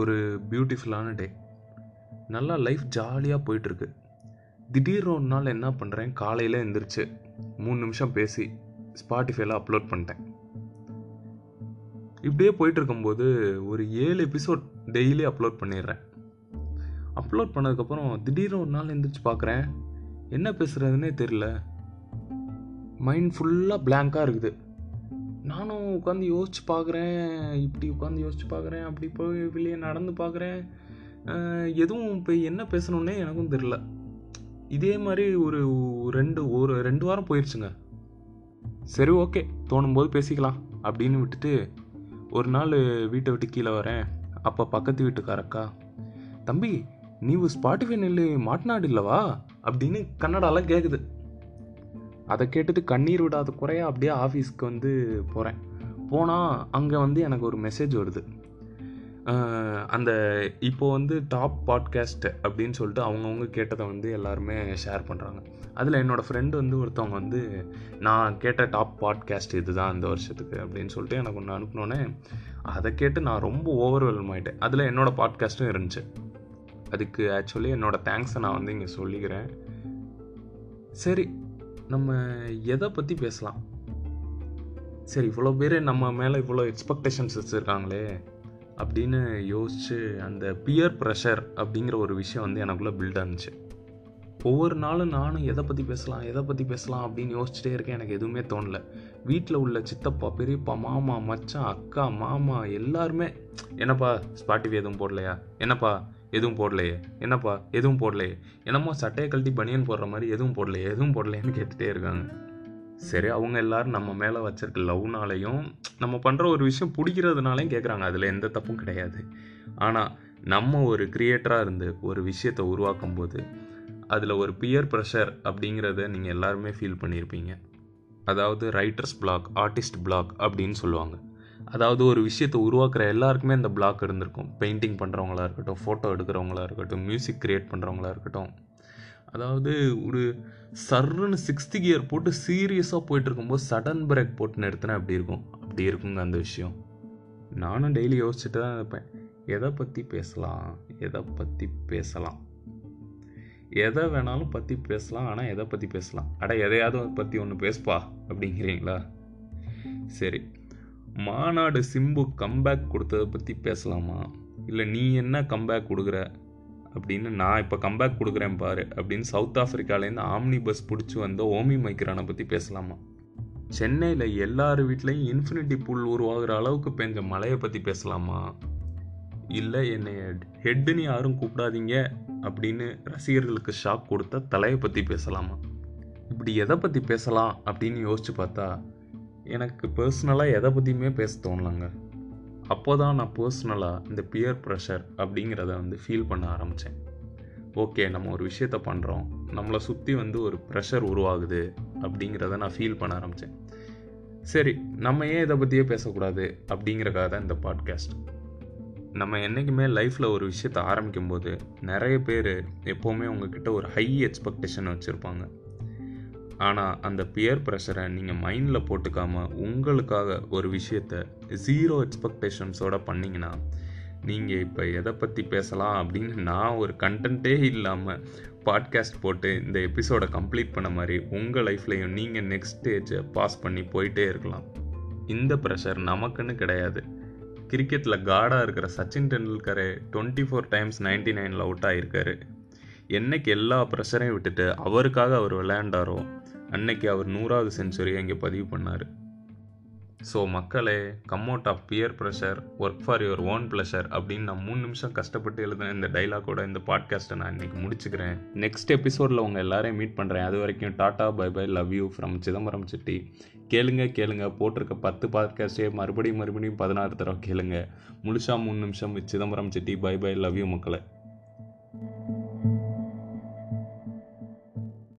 ஒரு பியூட்டிஃபுல்லான டே, நல்லா லைஃப் ஜாலியாக போயிட்டுருக்கு. திடீர்னு ஒரு நாள் என்ன பண்ணுறேன், காலையில் எழுந்திரிச்சு 3 நிமிஷம் பேசி ஸ்பாட்டிஃபைல அப்லோட் பண்ணிட்டேன். இப்படியே போயிட்டுருக்கும்போது ஒரு 7 எபிசோட் டெய்லி அப்லோட் பண்ணிடுறேன். அப்லோட் பண்ணதுக்கப்புறம் திடீர்னு ஒரு நாள் எழுந்திரிச்சு பார்க்குறேன், என்ன பேசுகிறதுனே தெரியல, மைண்ட் ஃபுல்லாக பிளாங்காக இருக்குது. நானும் உட்காந்து யோசிச்சு பார்க்குறேன், இப்படி உட்காந்து யோசிச்சு பார்க்குறேன், அப்படி போய் வெளியே நடந்து பார்க்குறேன், எதுவும் இப்போ என்ன பேசணுன்னே எனக்கும் தெரில. இதே மாதிரி ஒரு ரெண்டு வாரம் போயிடுச்சுங்க. சரி, ஓகே, தோணும்போது பேசிக்கலாம் அப்படின்னு விட்டுட்டு ஒரு நாள் வீட்டை விட்டு கீழே வரேன். அப்போ பக்கத்து வீட்டுக்காரக்கா, தம்பி நீ ஸ்பாட்டிஃபை நெல்லு மாட்டினாடு இல்லவா அப்படின்னு கன்னடாலாம் கேட்குது. அதை கேட்டுட்டு கண்ணீர் விடாத குறையா அப்படியே ஆஃபீஸ்க்கு வந்து போகிறேன். போனால் அங்கே வந்து எனக்கு ஒரு மெசேஜ் வருது. அந்த இப்போது வந்து டாப் பாட்காஸ்ட் அப்படின்னு சொல்லிட்டு அவங்கவுங்க கேட்டதை வந்து எல்லாருமே ஷேர் பண்ணுறாங்க. அதில் என்னோடய ஃப்ரெண்டு வந்து ஒருத்தவங்க வந்து, நான் கேட்ட டாப் பாட்காஸ்ட் இதுதான் இந்த வருஷத்துக்கு அப்படின்னு சொல்லிட்டு எனக்கு ஒன்று அனுப்பினோன்னே அதை கேட்டு நான் ரொம்ப ஓவர்வெல்ம் ஆகிட்டேன். அதில் என்னோடய பாட்காஸ்ட்டும் இருந்துச்சு. அதுக்கு ஆக்சுவலி என்னோடய தேங்க்ஸை நான் வந்து இங்கே சொல்லிக்கிறேன். சரி, நம்ம எதை பற்றி பேசலாம்? சரி, இவ்வளோ பேர் நம்ம மேலே இவ்வளோ எக்ஸ்பெக்டேஷன்ஸ் வச்சுருக்காங்களே அப்படின்னு யோசித்து அந்த பியர் ப்ரெஷர் அப்படிங்கிற ஒரு விஷயம் வந்து எனக்குள்ளே பில்ட் ஆனிச்சு. ஒவ்வொரு நாளும் நானும் எதை பற்றி பேசலாம் அப்படின்னு யோசிச்சுட்டே இருக்கேன். எனக்கு எதுவுமே தோணலை. வீட்டில் உள்ள சித்தப்பா, பெரியப்பா, மாமா, மச்சான், அக்கா, மாமா எல்லாருமே என்னப்பா ஸ்பாட்டிஃபை எதுவும் போடலையா, என்னப்பா எதுவும் போடலையே, என்னமோ சட்டையை கழட்டி பனியன் போடுற மாதிரி எதுவும் போடலையேன்னு கேட்டுகிட்டே இருக்காங்க. சரி, அவங்க எல்லாரும் நம்ம மேலே வச்சிருக்க லவ்னாலையும் நம்ம பண்ணுற ஒரு விஷயம் பிடிக்கிறதுனாலையும் கேட்குறாங்க. அதில் எந்த தப்பும் கிடையாது. ஆனால் நம்ம ஒரு கிரியேட்டராக இருந்து ஒரு விஷயத்தை உருவாக்கும் போது அதில் ஒரு பியர் ப்ரெஷர் அப்படிங்கிறத நீங்கள் எல்லாருமே ஃபீல் பண்ணியிருப்பீங்க. அதாவது ரைட்டர்ஸ் பிளாக், ஆர்டிஸ்ட் பிளாக் அப்படின்னு சொல்லுவாங்க. அதாவது ஒரு விஷயத்தை உருவாக்குற எல்லாருக்குமே அந்த பிளாக் இருந்திருக்கும். பெயிண்டிங் பண்ணுறவங்களா இருக்கட்டும், ஃபோட்டோ எடுக்கிறவங்களா இருக்கட்டும், மியூசிக் க்ரியேட் பண்ணுறவங்களா இருக்கட்டும். அதாவது ஒரு சர்ன்னு 6th கியர் போட்டு சீரியஸாக போயிட்டுருக்கும்போது சடன் பிரேக் போட்டு நிறுத்தினா அப்படி இருக்குங்க அந்த விஷயம். நானும் டெய்லி யோசிச்சுட்டு தான் இருப்பேன், எதை பற்றி பேசலாம், எதை வேணாலும் பற்றி பேசலாம், ஆனால் எதை பற்றி பேசலாம், எதையாவது பற்றி ஒன்று பேசுப்பா அப்படிங்கிறீங்களா? சரி, மாநாடு சிம்பு கம்பேக் கொடுத்ததை பற்றி பேசலாமா, இல்லை நீ என்ன கம்பேக் கொடுக்குற அப்படின்னு, நான் இப்போ கம்பேக் கொடுக்குறேன் பாரு அப்படின்னு சவுத் ஆஃப்ரிக்காலேருந்து ஆம்னி பஸ் பிடிச்சி வந்த ஓமி மைக்ரானை பற்றி பேசலாமா, சென்னையில் எல்லார் வீட்லேயும் இன்ஃபினிட்டி பூல் உருவாகிற அளவுக்கு பெஞ்ச மழையை பற்றி பேசலாமா, இல்லை என்னை ஹெட்டுன்னு யாரும் கூப்பிடாதீங்க அப்படின்னு ரசிகர்களுக்கு ஷாக் கொடுத்த தலையை பற்றி பேசலாமா? இப்படி எதை பற்றி பேசலாம் அப்படின்னு யோசிச்சு பார்த்தா எனக்கு பர்சனலாக எதை பற்றியுமே பேச தோணலங்க. அப்போ தான் நான் பர்சனலாக இந்த பியர் ப்ரெஷர் அப்படிங்கிறத வந்து ஃபீல் பண்ண ஆரம்பித்தேன். ஓகே, நம்ம ஒரு விஷயத்த பண்ணுறோம், நம்மளை சுற்றி வந்து ஒரு ப்ரெஷர் உருவாகுது அப்படிங்கிறத நான் ஃபீல் பண்ண ஆரம்பித்தேன். சரி, நம்ம ஏன் இதை பற்றியே பேசக்கூடாது அப்படிங்கிறக்காக தான் இந்த பாட்காஸ்ட். நம்ம என்றைக்குமே லைஃப்பில் ஒரு விஷயத்த ஆரம்பிக்கும்போது நிறைய பேர் எப்போவுமே உங்ககிட்ட ஒரு ஹை எக்ஸ்பெக்டேஷன் வச்சுருப்பாங்க. ஆனால் அந்த பியர் ப்ரெஷரை நீங்கள் மைண்டில் போட்டுக்காமல் உங்களுக்காக ஒரு விஷயத்தை 0 எக்ஸ்பெக்டேஷன்ஸோடு பண்ணிங்கன்னா, நீங்கள் இப்போ எதை பற்றி பேசலாம் அப்படின்னு நான் ஒரு கண்டென்ட்டே இல்லாமல் பாட்காஸ்ட் போட்டு இந்த எபிசோடை கம்ப்ளீட் பண்ண மாதிரி உங்கள் லைஃப்லையும் நீங்கள் நெக்ஸ்ட் ஸ்டேஜை பாஸ் பண்ணி போயிட்டே இருக்கலாம். இந்த ப்ரெஷர் நமக்குன்னு கிடையாது. கிரிக்கெட்டில் காடாக இருக்கிற சச்சின் டெண்டுல்கரே 24 times 99 அவுட் ஆகியிருக்காரு. என்னைக்கு எல்லா ப்ரெஷரையும் விட்டுட்டு அவருக்காக அவர் விளையாண்டாரோ அன்னைக்கு அவர் 100வது செஞ்சுரியை இங்கே பதிவு பண்ணார். ஸோ மக்களே, come out of peer pressure, work for your own pleasure அப்படின்னு நான் 3 நிமிஷம் கஷ்டப்பட்டு எழுதின இந்த டைலாக்கோட இந்த பாட்காஸ்ட்டை நான் இன்றைக்கி முடிச்சுக்கிறேன். நெக்ஸ்ட் எபிசோடில் உங்கள் எல்லாரையும் மீட் பண்ணுறேன். அது வரைக்கும் tata, bye bye, love you from Chidambaram city. கேளுங்க போட்டிருக்க 10 பாட்காஸ்ட்டே மறுபடியும் 16 தடவை கேளுங்க. முழுசாக 3 நிமிஷம் Chidambaram city. Bye bye, love you மக்களே.